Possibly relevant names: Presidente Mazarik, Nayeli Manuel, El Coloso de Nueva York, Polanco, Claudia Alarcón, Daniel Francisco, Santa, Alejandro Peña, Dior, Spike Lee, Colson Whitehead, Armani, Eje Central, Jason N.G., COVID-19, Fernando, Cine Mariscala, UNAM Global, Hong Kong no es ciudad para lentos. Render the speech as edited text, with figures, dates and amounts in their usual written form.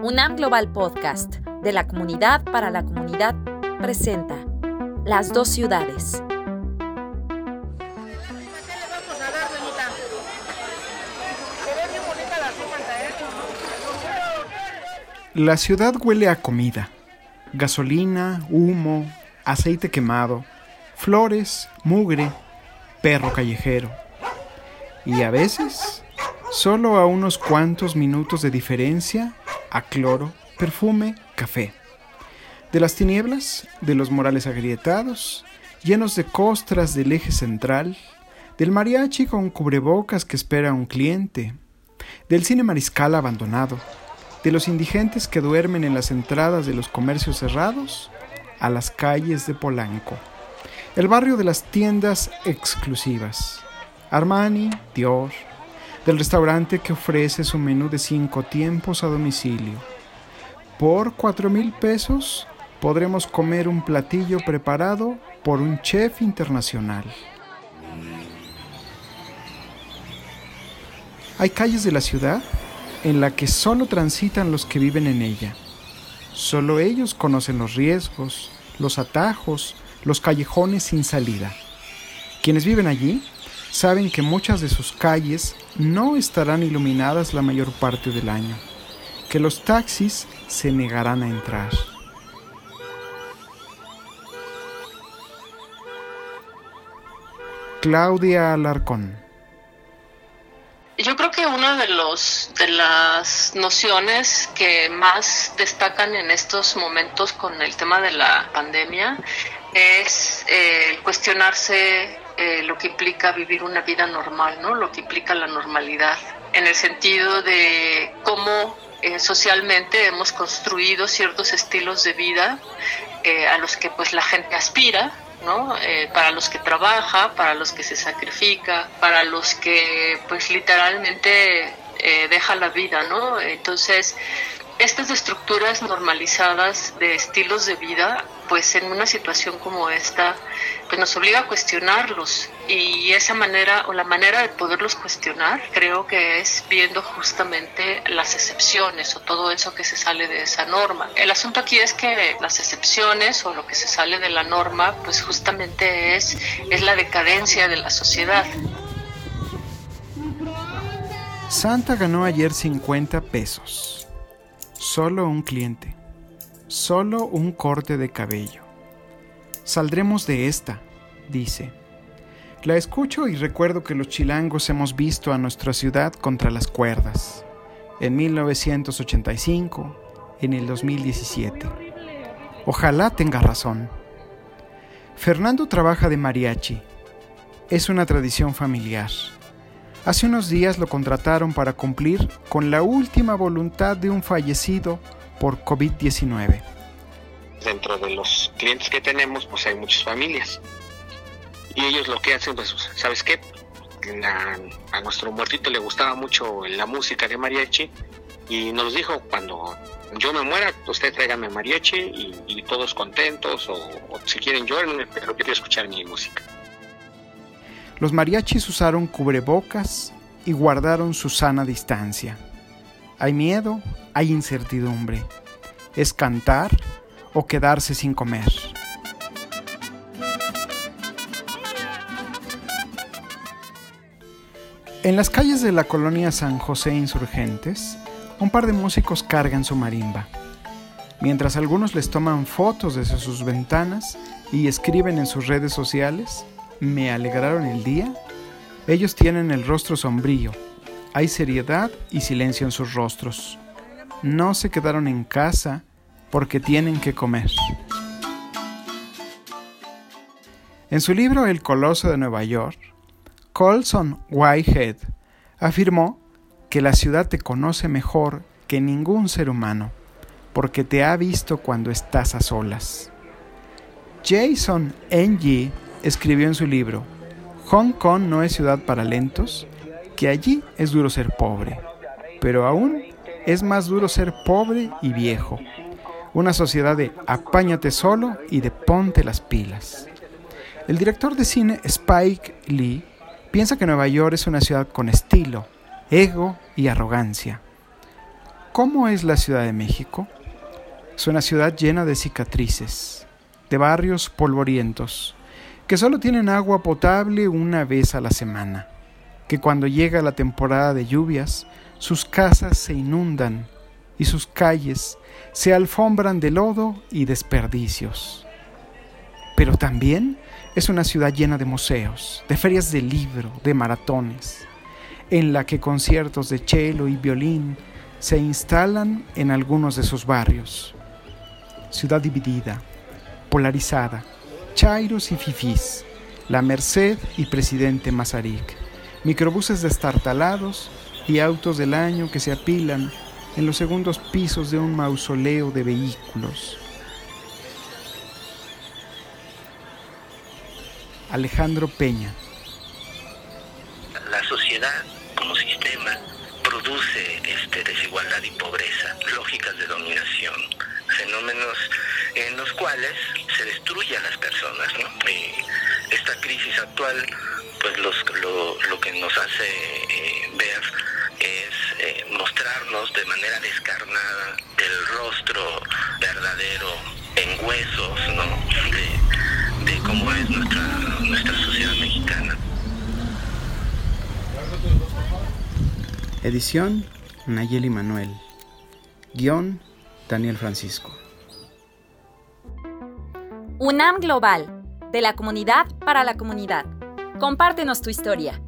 UNAM Global Podcast, de la comunidad para la comunidad, presenta Las dos ciudades. La ciudad huele a comida, gasolina, humo, aceite quemado, flores, mugre, perro callejero. Y a veces, solo a unos cuantos minutos de diferencia, a cloro, perfume, café. De las tinieblas, de los morales agrietados, llenos de costras del eje central, del mariachi con cubrebocas que espera a un cliente, del Cine Mariscala abandonado, de los indigentes que duermen en las entradas de los comercios cerrados, a las calles de Polanco. El barrio de las tiendas exclusivas, Armani, Dior, del restaurante que ofrece su menú de 5 tiempos a domicilio. Por 4,000 pesos podremos comer un platillo preparado por un chef internacional. Hay calles de la ciudad en la que solo transitan los que viven en ella. Solo ellos conocen los riesgos, los atajos, los callejones sin salida. Quienes viven allí saben que muchas de sus calles no estarán iluminadas la mayor parte del año, que los taxis se negarán a entrar. Claudia Alarcón. Yo creo que una de las nociones que más destacan en estos momentos con el tema de la pandemia es cuestionarse lo que implica vivir una vida normal, ¿no? Lo que implica la normalidad, en el sentido de cómo socialmente hemos construido ciertos estilos de vida a los que pues la gente aspira, ¿no? Para los que trabaja, para los que se sacrifica, para los que pues literalmente deja la vida, ¿no? Entonces, estas estructuras normalizadas de estilos de vida, pues en una situación como esta, pues nos obliga a cuestionarlos, y esa manera o la manera de poderlos cuestionar creo que es viendo justamente las excepciones o todo eso que se sale de esa norma. El asunto aquí es que las excepciones o lo que se sale de la norma, pues justamente es la decadencia de la sociedad. Santa ganó ayer 50 pesos. Solo un cliente, solo un corte de cabello. Saldremos de esta, dice. La escucho y recuerdo que los chilangos hemos visto a nuestra ciudad contra las cuerdas. En 1985, en el 2017. Ojalá tenga razón. Fernando trabaja de mariachi. Es una tradición familiar. Hace unos días lo contrataron para cumplir con la última voluntad de un fallecido por COVID-19. Dentro de los clientes que tenemos, pues hay muchas familias. Y ellos lo que hacen, pues, ¿sabes qué? A nuestro muertito le gustaba mucho la música de mariachi y nos dijo, cuando yo me muera, usted tráigame mariachi y todos contentos, o si quieren lloren, pero quiero escuchar mi música. Los mariachis usaron cubrebocas y guardaron su sana distancia. Hay miedo, hay incertidumbre. Es cantar o quedarse sin comer. En las calles de la colonia San José Insurgentes, un par de músicos cargan su marimba, mientras algunos les toman fotos desde sus ventanas y escriben en sus redes sociales: me alegraron el día. Ellos tienen el rostro sombrío. Hay seriedad y silencio en sus rostros. No se quedaron en casa porque tienen que comer. En su libro El Coloso de Nueva York, Colson Whitehead afirmó que la ciudad te conoce mejor que ningún ser humano porque te ha visto cuando estás a solas. Jason N.G. escribió en su libro Hong Kong no es ciudad para lentos que allí es duro ser pobre, pero aún es más duro ser pobre y viejo. Una sociedad de apáñate solo y de ponte las pilas. El director de cine Spike Lee piensa que Nueva York es una ciudad con estilo, ego y arrogancia. ¿Cómo es la Ciudad de México? Es una ciudad llena de cicatrices, de barrios polvorientos, que solo tienen agua potable una vez a la semana, que cuando llega la temporada de lluvias, sus casas se inundan y sus calles se alfombran de lodo y desperdicios. Pero también es una ciudad llena de museos, de ferias de libro, de maratones, en la que conciertos de cello y violín se instalan en algunos de sus barrios. Ciudad dividida, polarizada, chairos y fifís, La Merced y Presidente Mazarik, microbuses destartalados y autos del año que se apilan en los segundos pisos de un mausoleo de vehículos. Alejandro Peña. La sociedad como sistema produce desigualdad y pobreza, lógicas de dominación, fenómenos en los cuales se destruyen las personas, ¿no? Esta crisis actual, pues lo que nos hace ver es mostrarnos de manera descarnada el rostro verdadero en huesos, ¿no? de cómo es nuestra sociedad mexicana. Edición Nayeli Manuel. Guión Daniel Francisco. UNAM Global, de la comunidad para la comunidad. Compártenos tu historia.